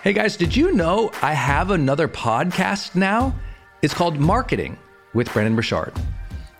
Hey guys, did you know I have another podcast now? It's called Marketing with Brendon Burchard.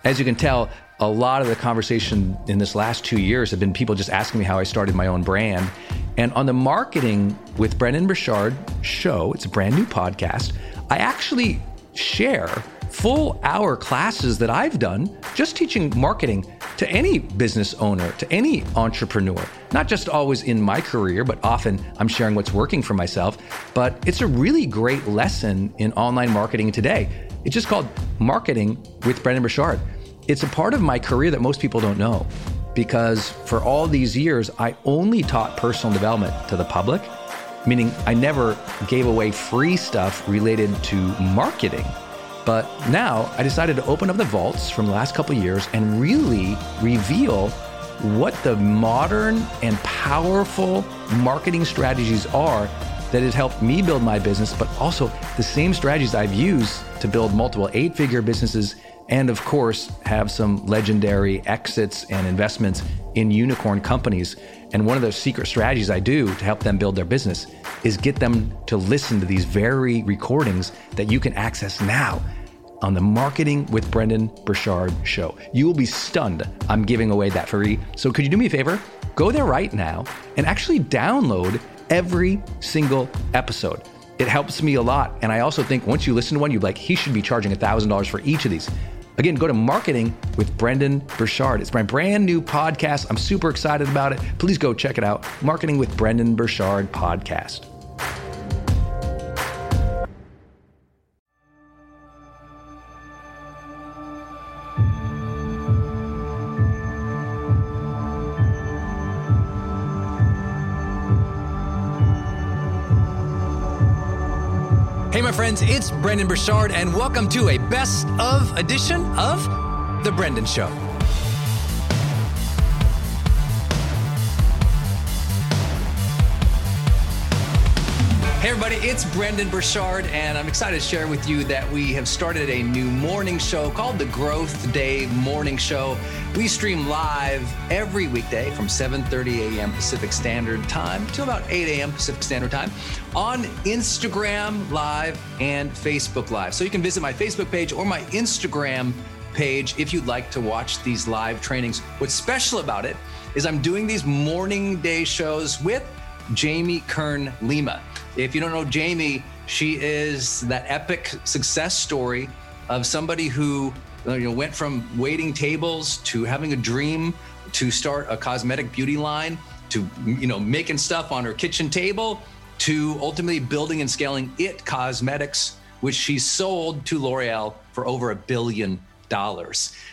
As you can tell, a lot of the conversation in this last 2 years have been people just asking me how I started my own brand. And on the Marketing with Brendon Burchard show, it's a brand new podcast, I actually share full hour classes that I've done just teaching marketing to any business owner, to any entrepreneur, not just always in my career, but often I'm sharing what's working for myself. But it's a really great lesson in online marketing today. It's just called Marketing with Brendon Burchard. It's a part of my career that most people don't know, because for all these years, I only taught personal development to the public, meaning I never gave away free stuff related to marketing. But now I decided to open up the vaults from the last couple of years and really reveal what the modern and powerful marketing strategies are that has helped me build my business, but also the same strategies I've used to build multiple 8-figure businesses and of course have some legendary exits and investments in unicorn companies. And one of those secret strategies I do to help them build their business is get them to listen to these very recordings that you can access now on the Marketing with Brendon Burchard show. You will be stunned. I'm giving away that free. So could you do me a favor? Go there right now and actually download every single episode. It helps me a lot. And I also think once you listen to one, you'd be like, he should be charging $1,000 for each of these. Again, go to Marketing with Brendon Burchard. It's my brand new podcast. I'm super excited about it. Please go check it out. Marketing with Brendon Burchard podcast. Hey, my friends, it's Brendon Burchard, and welcome to a best of edition of The Brendon Show. Hey, everybody, it's Brendon Burchard, and I'm excited to share with you that we have started a new morning show called The Growth Day Morning Show. We stream live every weekday from 7:30 a.m. Pacific Standard Time to about 8 a.m. Pacific Standard Time on Instagram Live and Facebook Live. So you can visit my Facebook page or my Instagram page if you'd like to watch these live trainings. What's special about it is I'm doing these morning day shows with Jamie Kern Lima. If you don't know Jamie, she is that epic success story of somebody who went from waiting tables to having a dream to start a cosmetic beauty line to making stuff on her kitchen table to ultimately building and scaling IT Cosmetics, which she sold to L'Oreal for over $1 billion.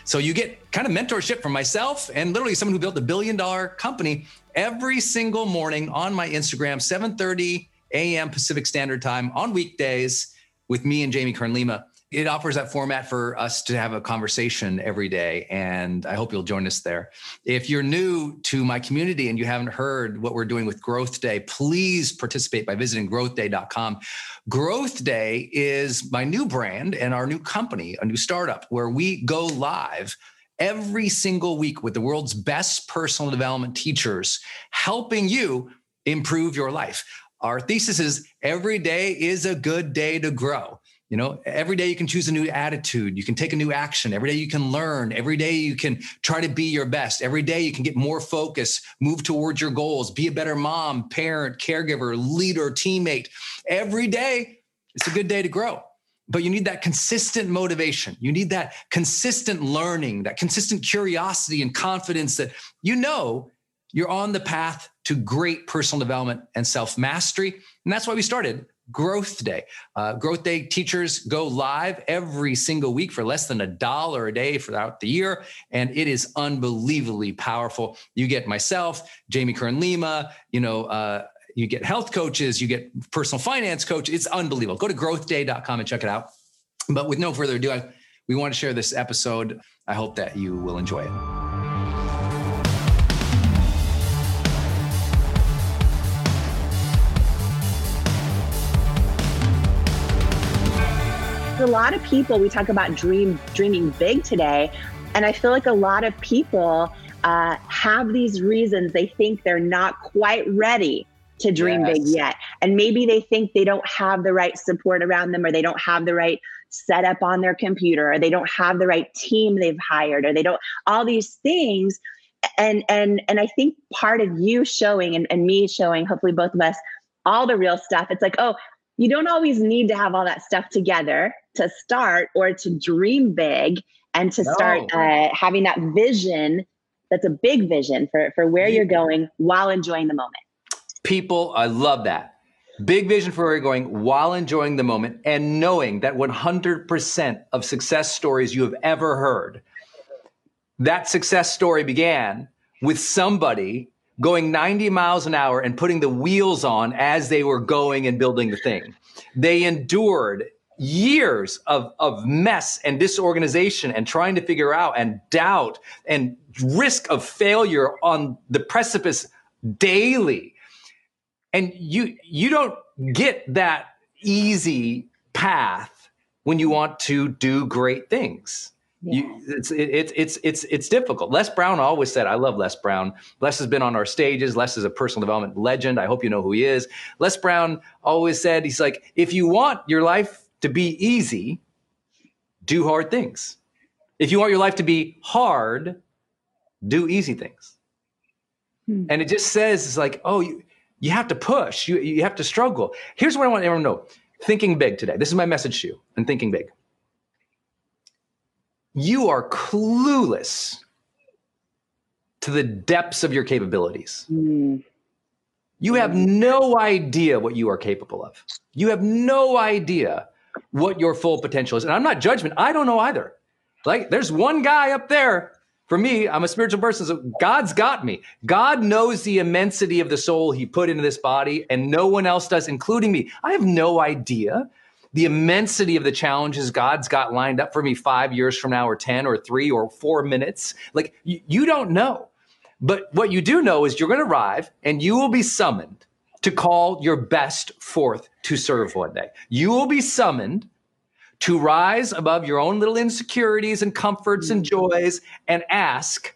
So you get kind of mentorship from myself and literally someone who built $1 billion company every single morning on my Instagram, 7:30 a.m. Pacific Standard Time on weekdays with me and Jamie Kern Lima. It offers that format for us to have a conversation every day, and I hope you'll join us there. If you're new to my community and you haven't heard what we're doing with Growth Day, please participate by visiting GrowthDay.com. Growth Day is my new brand and our new company, a new startup, where we go live every single week with the world's best personal development teachers helping you improve your life. Our thesis is every day is a good day to grow. Every day you can choose a new attitude. You can take a new action. Every day you can learn. Every day you can try to be your best. Every day you can get more focus, move towards your goals, be a better mom, parent, caregiver, leader, teammate. Every day it's a good day to grow. But you need that consistent motivation. You need that consistent learning, that consistent curiosity and confidence that you're on the path to great personal development and self-mastery. And that's why we started Growth Day. Growth Day teachers go live every single week for less than $1 a day throughout the year. And it is unbelievably powerful. You get myself, Jamie Kern Lima, you get health coaches, you get personal finance coach. It's unbelievable. Go to growthday.com and check it out. But with no further ado, we want to share this episode. I hope that you will enjoy it. A lot of people, we talk about dreaming big today, and I feel like a lot of people have these reasons they think they're not quite ready to dream big yet. And maybe they think they don't have the right support around them, or they don't have the right setup on their computer, or they don't have the right team they've hired, or they don't, all these things. And I think part of you showing and me showing, hopefully both of us, all the real stuff, it's like, oh, you don't always need to have all that stuff together to start or to dream big and to start having that vision. That's a big vision for where you're going while enjoying the moment. People, I love that. Big vision for where you're going while enjoying the moment and knowing that 100% of success stories you have ever heard, that success story began with somebody going 90 miles an hour and putting the wheels on as they were going and building the thing. They endured years of mess and disorganization and trying to figure out and doubt and risk of failure on the precipice daily. And you don't get that easy path when you want to do great things. Yeah. It's difficult. Les Brown always said, I love Les Brown. Les has been on our stages. Les is a personal development legend. I hope you know who he is. Les Brown always said, he's like, if you want your life to be easy, do hard things. If you want your life to be hard, do easy things. And it just says, it's like, oh, you have to push. You have to struggle. Here's what I want everyone to know. Thinking big today. This is my message to you and thinking big. You are clueless to the depths of your capabilities. Mm. You have no idea what you are capable of. You have no idea what your full potential is. And I'm not judgment. I don't know either. Like, there's one guy up there. For me, I'm a spiritual person, so God's got me. God knows the immensity of the soul he put into this body, and no one else does, including me. I have no idea the immensity of the challenges God's got lined up for me 5 years from now, or 10 or 3 or 4 minutes. Like, you don't know. But what you do know is you're going to arrive and you will be summoned to call your best forth to serve one day. You will be summoned to rise above your own little insecurities and comforts and joys and ask,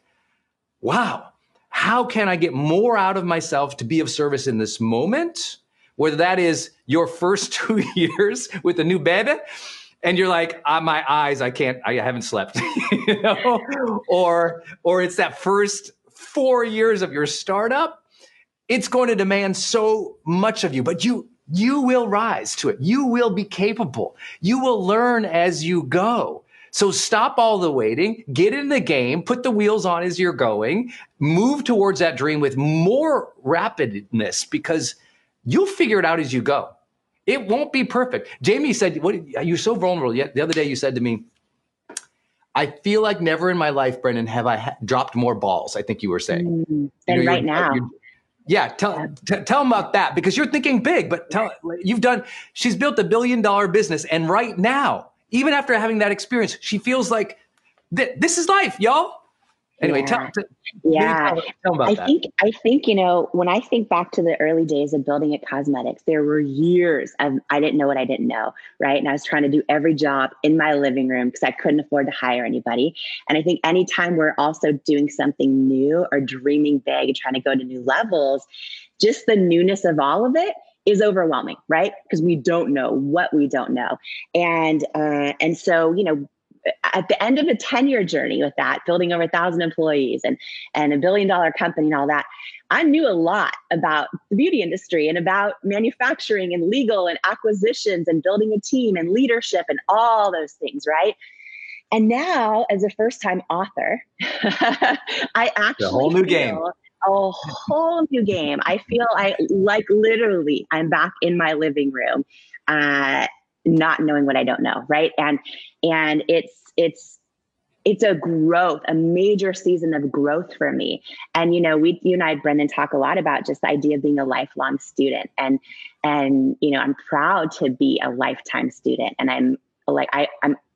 wow, how can I get more out of myself to be of service in this moment? Whether that is your first 2 years with a new baby, and you're like, my eyes, I haven't slept, you know? Or it's that first 4 years of your startup. It's going to demand so much of you, but you will rise to it. You will be capable. You will learn as you go. So stop all the waiting, get in the game, put the wheels on as you're going, move towards that dream with more rapidness, because you'll figure it out as you go. It won't be perfect. Jamie said, you're so vulnerable. Yet the other day you said to me, I feel like never in my life, Brendon, have I dropped more balls, I think you were saying. Than right now. Yeah, tell them about that, because you're thinking big, but she's built $1 billion business. And right now, even after having that experience, she feels like this is life, y'all. Anyway, tell about that. I think, you know, when I think back to the early days of building at Cosmetics, there were years of I didn't know what I didn't know, right? And I was trying to do every job in my living room because I couldn't afford to hire anybody. And I think anytime we're also doing something new or dreaming big and trying to go to new levels, just the newness of all of it is overwhelming, right? Because we don't know what we don't know. And so, you know, at the end of a 10-year journey with that, building over 1,000 employees and $1 billion company and all that, I knew a lot about the beauty industry and about manufacturing and legal and acquisitions and building a team and leadership and all those things, right? And now, as a first-time author, I actually a whole new game. I feel like literally I'm back in my living room, not knowing what I don't know, right? And it's a major season of growth for me. And, you know, you and I, Brendon, talk a lot about just the idea of being a lifelong student. And, you know, I'm proud to be a lifetime student. And I'm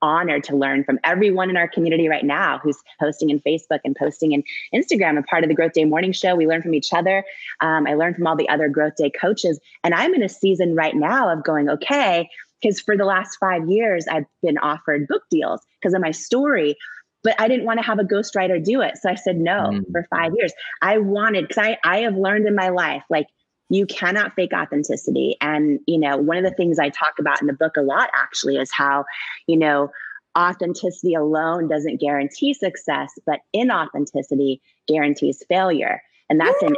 honored to learn from everyone in our community right now who's posting in Facebook and posting in Instagram. A part of the Growth Day Morning Show, we learn from each other. I learned from all the other Growth Day coaches. And I'm in a season right now of going, okay, because for the last 5 years, I've been offered book deals because of my story, but I didn't want to have a ghostwriter do it. So I said no for 5 years. I wanted, because I have learned in my life, like You cannot fake authenticity. And, you know, one of the things I talk about in the book a lot actually is how, you know, authenticity alone doesn't guarantee success, but inauthenticity guarantees failure. And that's in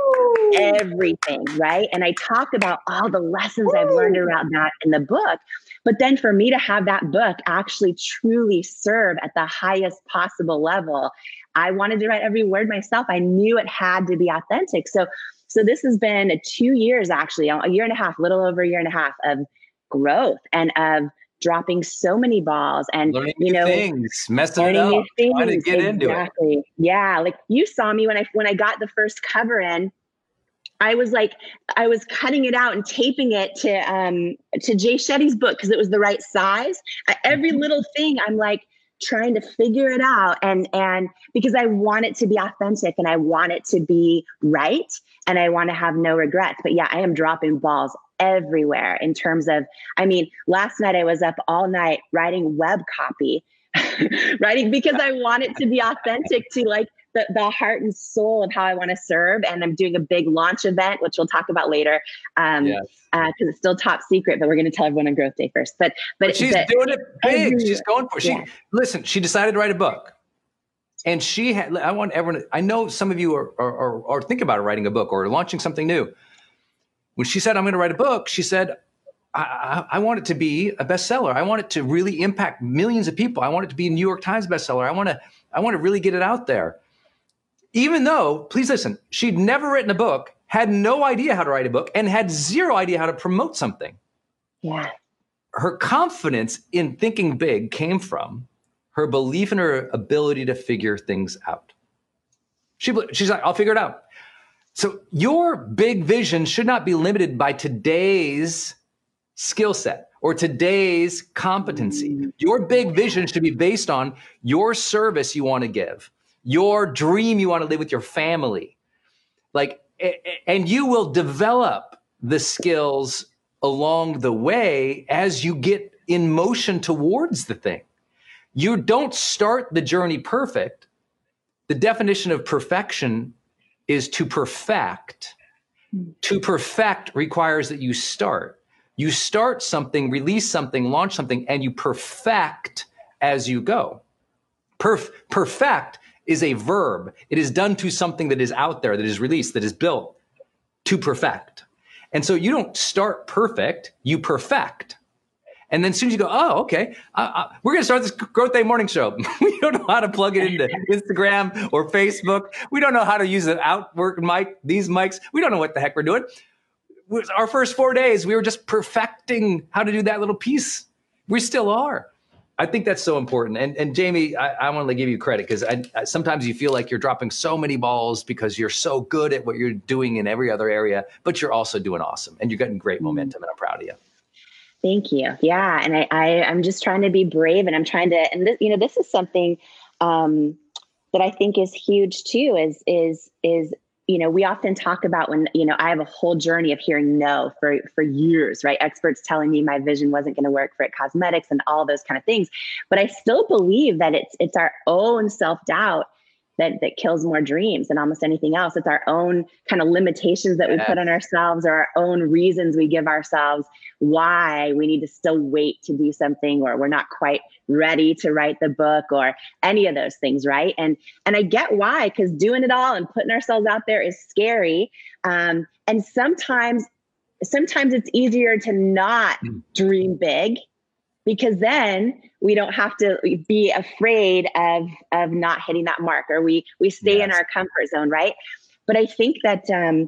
everything, right? And I talk about all the lessons I've learned around that in the book. But then for me to have that book actually truly serve at the highest possible level, I wanted to write every word myself. I knew it had to be authentic. So this has been 2 years, actually, a year and a half, little over a year and a half of growth and of dropping so many balls and learning things, messing it up, trying to get into it. Yeah, like you saw me when I got the first cover in, I was cutting it out and taping it to Jay Shetty's book because it was the right size. Every little thing, I'm like trying to figure it out, and because I want it to be authentic and I want it to be right and I want to have no regrets. But yeah, I am dropping balls everywhere in terms of, I mean, last night I was up all night writing web copy, writing because I want it to be authentic to like the heart and soul of how I want to serve. And I'm doing a big launch event, which we'll talk about later. Cause it's still top secret, but we're going to tell everyone on Growth Day first, but she's doing it big. She's going for it. Listen, she decided to write a book. And she had, I want everyone to, I know some of you are thinking about writing a book or launching something new. When she said, I'm going to write a book, she said, I want it to be a bestseller. I want it to really impact millions of people. I want it to be a New York Times bestseller. I want to really get it out there. Even though, please listen, she'd never written a book, had no idea how to write a book, and had zero idea how to promote something. Yeah. Her confidence in thinking big came from her belief in her ability to figure things out. She's like, I'll figure it out. So your big vision should not be limited by today's skill set or today's competency. Your big vision should be based on your service you want to give, your dream you want to live with your family. Like, and you will develop the skills along the way as you get in motion towards the thing. You don't start the journey perfect. The definition of perfection is to perfect. To perfect requires that you start. You start something, release something, launch something, and you perfect as you go. Perfect is a verb. It is done to something that is out there, that is released, that is built, to perfect. And so you don't start perfect, you perfect. And then as soon as you go, oh, okay, we're going to start this Growth Day morning show. We don't know how to plug it into Instagram or Facebook. We don't know how to use an outwork mic, these mics. We don't know what the heck we're doing. Our first 4 days, we were just perfecting how to do that little piece. We still are. I think that's so important. And Jamie, I want to give you credit because sometimes you feel like you're dropping so many balls because you're so good at what you're doing in every other area, but you're also doing awesome and you're getting great momentum, and I'm proud of you. Thank you. Yeah. And I'm just trying to be brave, and I'm trying to, and this is something that I think is huge too, is, we often talk about when, I have a whole journey of hearing no for years, right? Experts telling me my vision wasn't going to work for IT Cosmetics and all those kind of things. But I still believe that it's our own self-doubt that kills more dreams than almost anything else. It's our own kind of limitations that we put on ourselves, or our own reasons we give ourselves why we need to still wait to do something, or we're not quite ready to write the book, or any of those things, right? And I get why, because doing it all and putting ourselves out there is scary. And sometimes it's easier to not dream big, because then we don't have to be afraid of not hitting that mark, or we stay in our comfort zone, right? But I think that to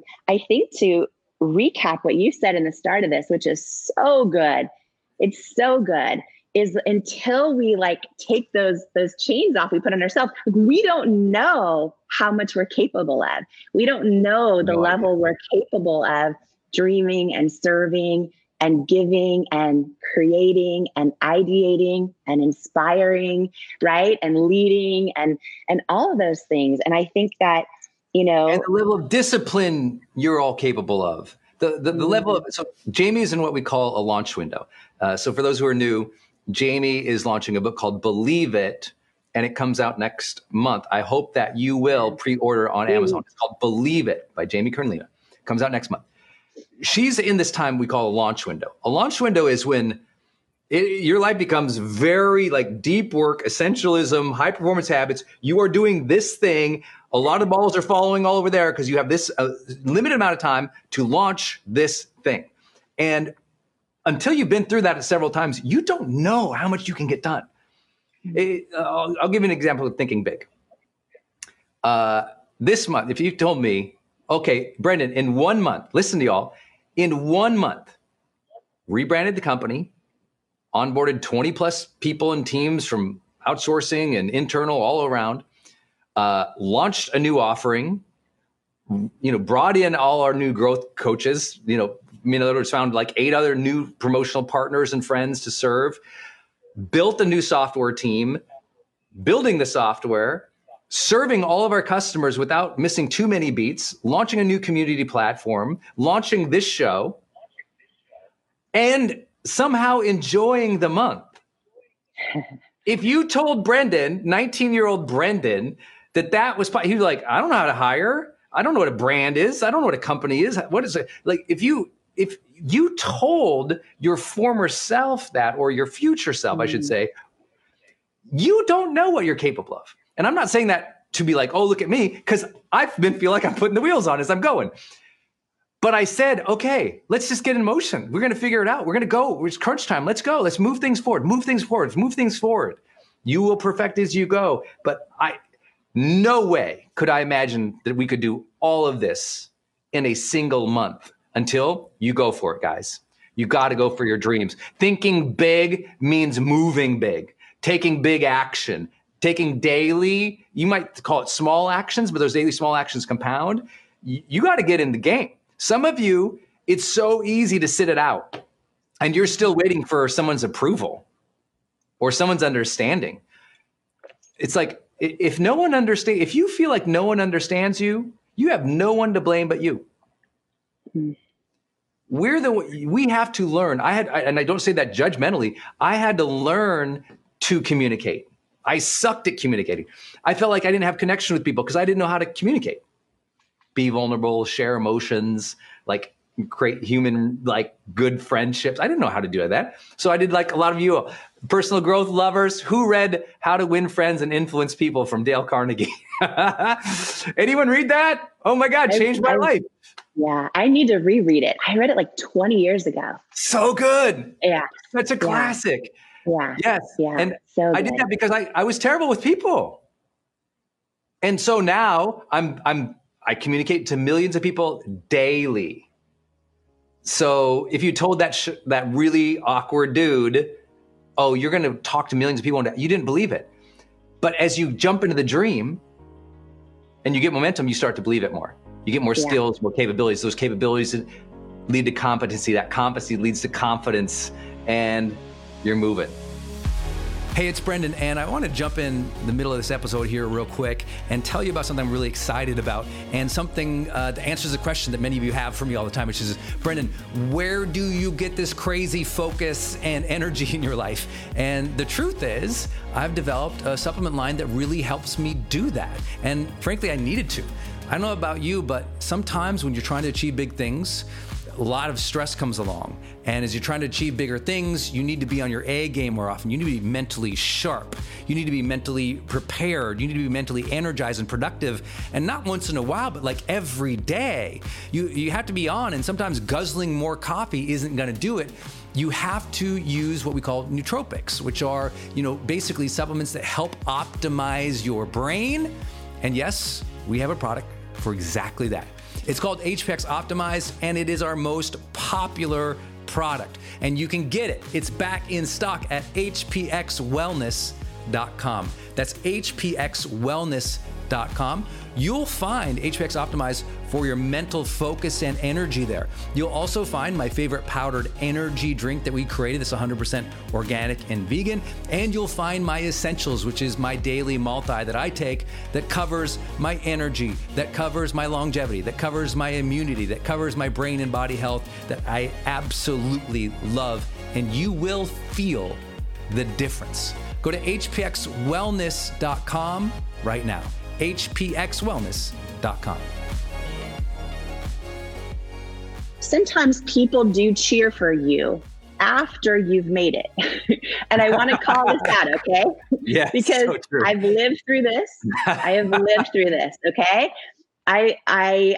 recap what you said in the start of this, which is so good, it's so good, is until we like take those chains off we put on ourselves, we don't know how much we're capable of. We don't know the level we're capable of dreaming and serving and giving and creating and ideating and inspiring, right? And leading and all of those things. And I think that, and the level of discipline you're all capable of. The level of, so Jamie's in what we call a launch window. So for those who are new, Jamie is launching a book called Believe It, and it comes out next month. I hope that you will pre-order on Amazon. It's called Believe It by Jamie Kern Lima. Comes out next month. she's in this time we call a launch window. A launch window is when your life becomes very like deep work, essentialism, high performance habits. You are doing this thing. A lot of balls are following all over there because you have this limited amount of time to launch this thing. And until you've been through that several times, you don't know how much you can get done. I'll give you an example of thinking big. This month, if you told me, okay, Brendon, in 1 month, listen to y'all, in 1 month, rebranded the company, onboarded 20 plus people and teams from outsourcing and internal all around, launched a new offering, you know, brought in all our new growth coaches, you know, in other words, found like 8 other new promotional partners and friends to serve, built a new software team, building the software, serving all of our customers without missing too many beats, launching a new community platform, launching this show, and somehow enjoying the month. If you told Brendon, 19-year-old Brendon, that was, he was like, I don't know how to hire. I don't know what a brand is. I don't know what a company is. What is it? Like, if you told your former self that, or your future self, I should say, you don't know what you're capable of. And I'm not saying that to be like, oh, look at me, because I feel like I'm putting the wheels on as I'm going. But I said, okay, let's just get in motion. We're going to figure it out. We're going to go. It's crunch time. Let's go. Let's move things forward. Move things forward. Move things forward. You will perfect as you go. But no way could I imagine that we could do all of this in a single month until you go for it, guys. You got to go for your dreams. Thinking big means moving big, taking big action, taking daily, you might call it small actions, but those daily small actions compound. You got to get in the game. Some of you, it's so easy to sit it out and you're still waiting for someone's approval or someone's understanding. It's like, if no one understands, if you feel like no one understands you, you have no one to blame but you. We have to learn. I don't say that judgmentally. I had to learn to communicate. I sucked at communicating. I felt like I didn't have connection with people because I didn't know how to communicate. Be vulnerable, share emotions, like create human, like good friendships. I didn't know how to do that. So I did like a lot of you personal growth lovers who read How to Win Friends and Influence People from Dale Carnegie. Anyone read that? Oh my God, changed my life. Yeah, I need to reread it. I read it like 20 years ago. So good. Yeah. That's a classic. Yeah. Yes. Yeah. And so I did that because I was terrible with people. And so now I communicate to millions of people daily. So if you told that really awkward dude, oh, you're going to talk to millions of people, you didn't believe it. But as you jump into the dream and you get momentum, you start to believe it more. You get more skills, more capabilities. Those capabilities lead to competency. That competency leads to confidence, and you're moving. Hey, it's Brendon, and I want to jump in the middle of this episode here real quick and tell you about something I'm really excited about, and something that answers a question that many of you have for me all the time, which is, Brendon, where do you get this crazy focus and energy in your life? And the truth is, I've developed a supplement line that really helps me do that. And frankly, I needed to. I don't know about you, but sometimes when you're trying to achieve big things, a lot of stress comes along. And as you're trying to achieve bigger things, you need to be on your A game more often. You need to be mentally sharp. You need to be mentally prepared. You need to be mentally energized and productive. And not once in a while, but like every day. You have to be on, and sometimes guzzling more coffee isn't gonna do it. You have to use what we call nootropics, which are, you know, basically supplements that help optimize your brain. And yes, we have a product for exactly that. It's called HPX Optimized, and it is our most popular product. And you can get it. It's back in stock at hpxwellness.com. That's hpxwellness.com. You'll find HPX Optimized for your mental focus and energy there. You'll also find my favorite powdered energy drink that we created that's 100% organic and vegan. And you'll find my essentials, which is my daily multi that I take that covers my energy, that covers my longevity, that covers my immunity, that covers my brain and body health that I absolutely love. And you will feel the difference. Go to hpxwellness.com right now. hpxwellness.com. sometimes people do cheer for you after you've made it. And I want to call this out, okay? Yes, because so true. I've lived through this. I have lived through this, okay? I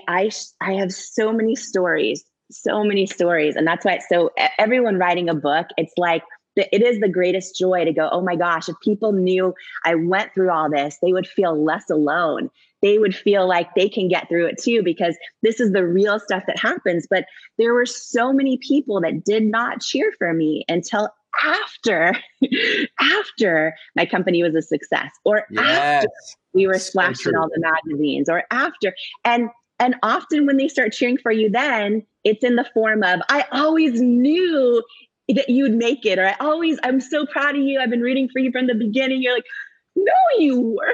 have so many stories. And that's why it's so, everyone writing a book, it's like, it is the greatest joy to go, oh my gosh, if people knew I went through all this, they would feel less alone. They would feel like they can get through it too, because this is the real stuff that happens. But there were so many people that did not cheer for me until after my company was a success, or after we were splashed in all the magazines, or after. And often when they start cheering for you, then it's in the form of, I always knew that you'd make it, or I'm so proud of you. I've been rooting for you from the beginning. You're like, no, you were,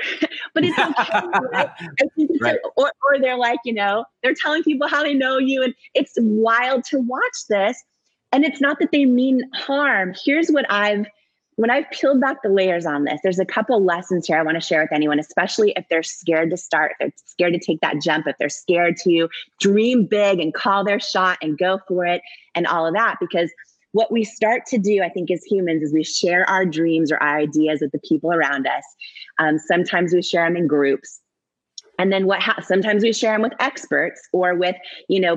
but it's okay. Right? I think it's right. Or they're like, they're telling people how they know you, and it's wild to watch this. And it's not that they mean harm. Here's what when I've peeled back the layers on this, there's a couple lessons here I want to share with anyone, especially if they're scared to start, if they're scared to take that jump, if they're scared to dream big and call their shot and go for it and all of that, because what we start to do, I think, as humans is we share our dreams or our ideas with the people around us. Sometimes we share them in groups. And then sometimes we share them with experts or with,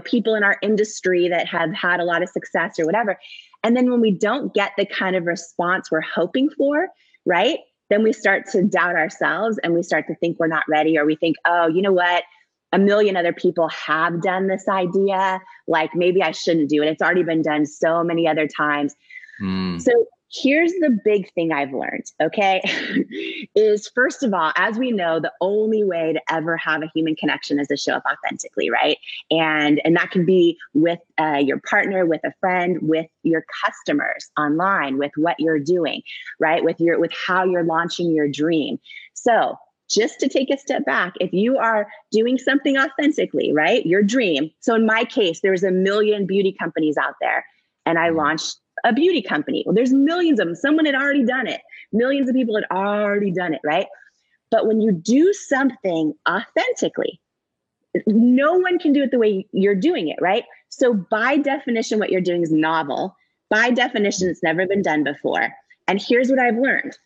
people in our industry that have had a lot of success or whatever. And then when we don't get the kind of response we're hoping for, right, then we start to doubt ourselves and we start to think we're not ready, or we think, oh, you know what? A million other people have done this idea. Like, maybe I shouldn't do it. It's already been done so many other times. So here's the big thing I've learned, okay, is first of all, as we know, the only way to ever have a human connection is to show up authentically, right? And that can be with your partner, with a friend, with your customers online, with what you're doing, right? With how you're launching your dream. So just to take a step back, if you are doing something authentically, right, your dream. So in my case, there's a million beauty companies out there, and I launched a beauty company. Well, there's millions of them. Someone had already done it. Millions of people had already done it, right? But when you do something authentically, no one can do it the way you're doing it, right? So by definition, what you're doing is novel. By definition, it's never been done before. And here's what I've learned.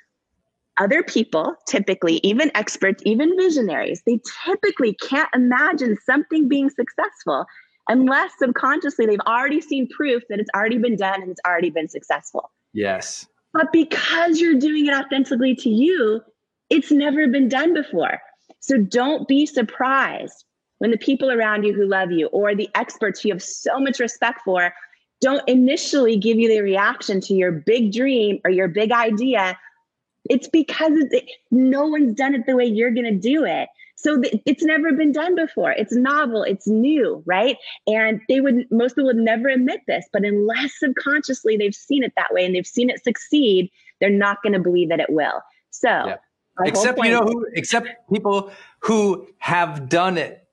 Other people typically, even experts, even visionaries, they typically can't imagine something being successful unless subconsciously they've already seen proof that it's already been done and it's already been successful. Yes. But because you're doing it authentically to you, it's never been done before. So don't be surprised when the people around you who love you or the experts you have so much respect for don't initially give you the reaction to your big dream or your big idea. It's because no one's done it the way you're going to do it. So it's never been done before. It's novel. It's new, right? And most people would never admit this, but unless subconsciously they've seen it that way and they've seen it succeed, they're not going to believe that it will. So, yeah. Except people who have done it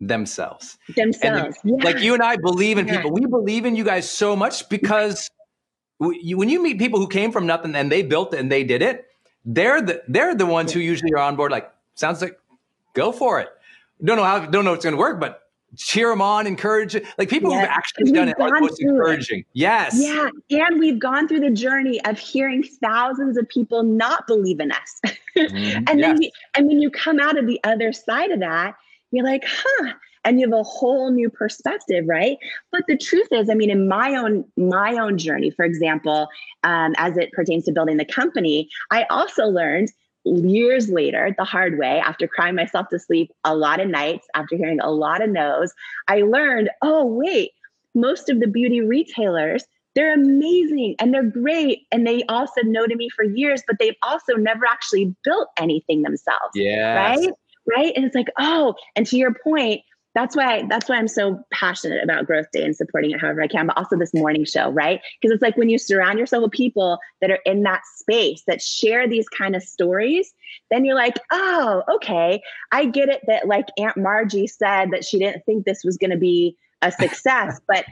themselves. Like you and I believe in people. We believe in you guys so much because when you meet people who came from nothing and they built it and they did it, they're the ones who usually are on board. Like, sounds like, go for it. Don't know it's going to work, but cheer them on, encourage it. Like people who've actually done it are the most encouraging. Yes. Yeah. And we've gone through the journey of hearing thousands of people not believe in us. And when you come out of the other side of that, you're like, huh. And you have a whole new perspective, right? But the truth is, I mean, in my own journey, for example, as it pertains to building the company, I also learned years later, the hard way, after crying myself to sleep a lot of nights, after hearing a lot of no's, I learned, oh, wait, most of the beauty retailers, they're amazing and they're great. And they all said no to me for years, but they've also never actually built anything themselves. Yeah. Right. And it's like, oh, and to your point, that's why I'm so passionate about Growth Day and supporting it however I can, but also this morning show, right? Because it's like when you surround yourself with people that are in that space that share these kind of stories, then you're like, oh, okay, I get it that like Aunt Margie said that she didn't think this was going to be a success, but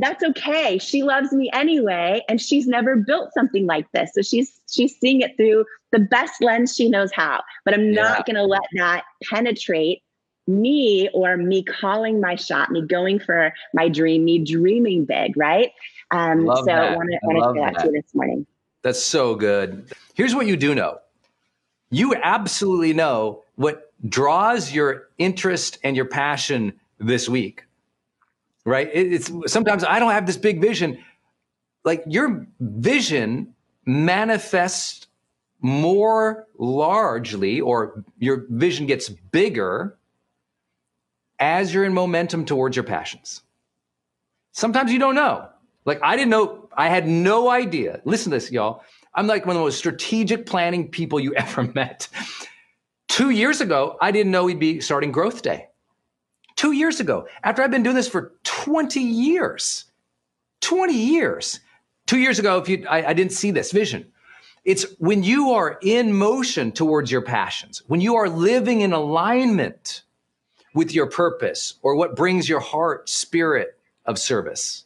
that's okay. She loves me anyway. And she's never built something like this. So she's seeing it through the best lens she knows how, but I'm not going to let that penetrate me calling my shot, me going for my dream, me dreaming big, right? So I want to share that to you this morning. That's so good. Here's what you do know. You absolutely know what draws your interest and your passion this week, right? It's sometimes I don't have this big vision. Like your vision manifests more largely, or your vision gets bigger as you're in momentum towards your passions. Sometimes you don't know. Like I didn't know. I had no idea. Listen to this, y'all. I'm like one of the most strategic planning people you ever met. 2 years ago, I didn't know we'd be starting Growth Day. 2 years ago, after I've been doing this for 20 years. 2 years ago, I didn't see this vision. It's when you are in motion towards your passions, when you are living in alignment with your purpose or what brings your heart, spirit of service.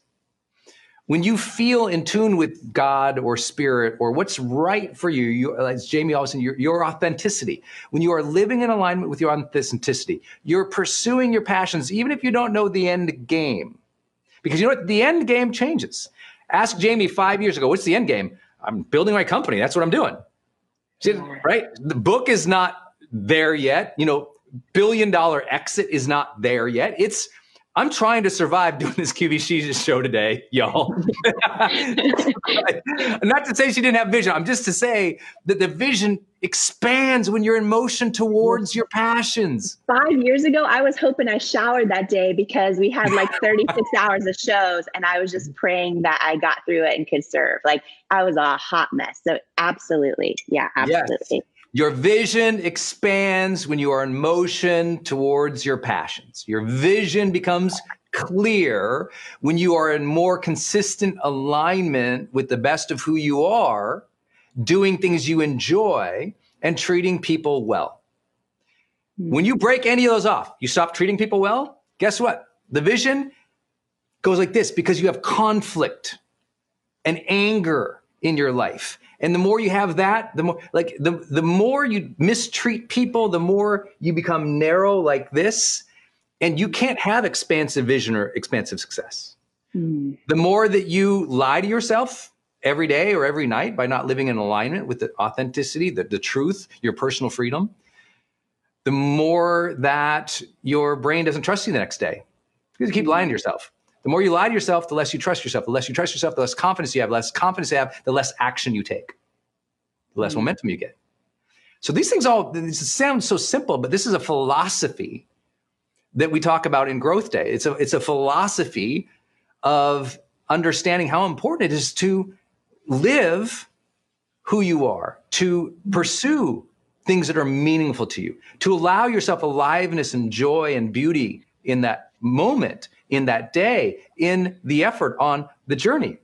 When you feel in tune with God or spirit or what's right for you, as Jamie always said, your authenticity. When you are living in alignment with your authenticity, you're pursuing your passions, even if you don't know the end game. Because you know what? The end game changes. Ask Jamie 5 years ago, what's the end game? I'm building my company. That's what I'm doing. Right? The book is not there yet. You know, $1 billion exit is not there yet. I'm trying to survive doing this QVC show today, y'all. Not to say she didn't have vision. I'm just to say that the vision expands when you're in motion towards your passions. 5 years ago, I was hoping I showered that day because we had like 36 hours of shows, and I was just praying that I got through it and could serve. Like I was a hot mess. So absolutely. Yeah, absolutely. Yes. Your vision expands when you are in motion towards your passions. Your vision becomes clear when you are in more consistent alignment with the best of who you are, doing things you enjoy, and treating people well. When you break any of those off, you stop treating people well, guess what? The vision goes like this because you have conflict and anger in your life. And the more you have that, the more you mistreat people, the more you become narrow like this, and you can't have expansive vision or expansive success. Mm. The more that you lie to yourself every day or every night by not living in alignment with the authenticity, the truth, your personal freedom, the more that your brain doesn't trust you the next day because you keep lying to yourself. The more you lie to yourself, the less you trust yourself. The less you trust yourself, the less confidence you have. The less confidence you have, the less action you take. The less momentum you get. So these things all sound so simple, but this is a philosophy that we talk about in Growth Day. It's a philosophy of understanding how important it is to live who you are, to pursue things that are meaningful to you, to allow yourself aliveness and joy and beauty in that moment, in that day, in the effort on the journey.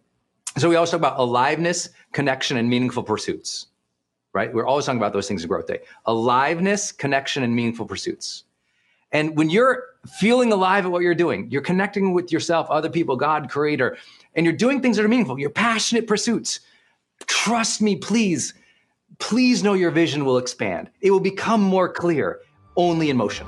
So we always talk about aliveness, connection, and meaningful pursuits, right? We're always talking about those things in Growth Day. Aliveness, connection, and meaningful pursuits. And when you're feeling alive at what you're doing, you're connecting with yourself, other people, God, Creator, and you're doing things that are meaningful, your passionate pursuits. Trust me, please, please know your vision will expand. It will become more clear, only in motion.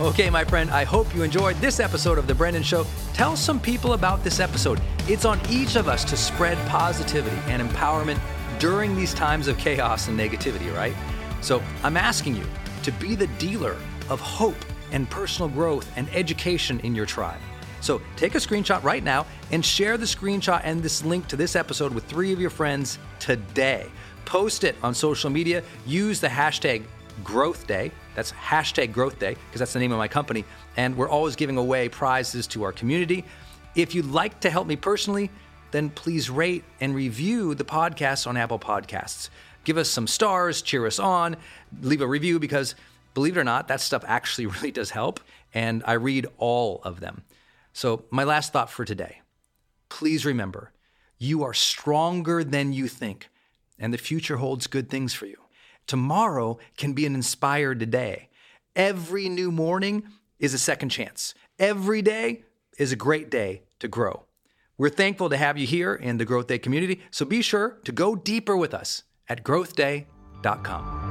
Okay, my friend, I hope you enjoyed this episode of The Brendon Show. Tell some people about this episode. It's on each of us to spread positivity and empowerment during these times of chaos and negativity, right? So I'm asking you to be the dealer of hope and personal growth and education in your tribe. So take a screenshot right now and share the screenshot and this link to this episode with 3 of your friends today. Post it on social media. Use the hashtag Growth Day. That's hashtag Growth Day, because that's the name of my company. And we're always giving away prizes to our community. If you'd like to help me personally, then please rate and review the podcast on Apple Podcasts. Give us some stars, cheer us on, leave a review, because believe it or not, that stuff actually really does help. And I read all of them. So my last thought for today, please remember, you are stronger than you think, and the future holds good things for you. Tomorrow can be an inspired day. Every new morning is a second chance. Every day is a great day to grow. We're thankful to have you here in the Growth Day community, so be sure to go deeper with us at GrowthDay.com.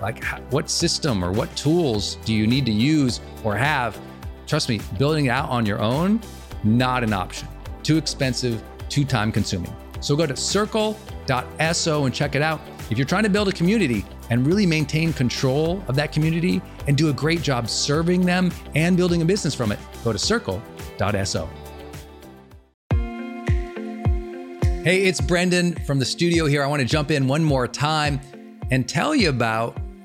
Like, what system or what tools do you need to use or have? Trust me, building it out on your own, not an option. Too expensive, too time consuming. So go to circle.so and check it out. If you're trying to build a community and really maintain control of that community and do a great job serving them and building a business from it, go to circle.so. Hey, it's Brendon from the studio here. I want to jump in one more time and tell you about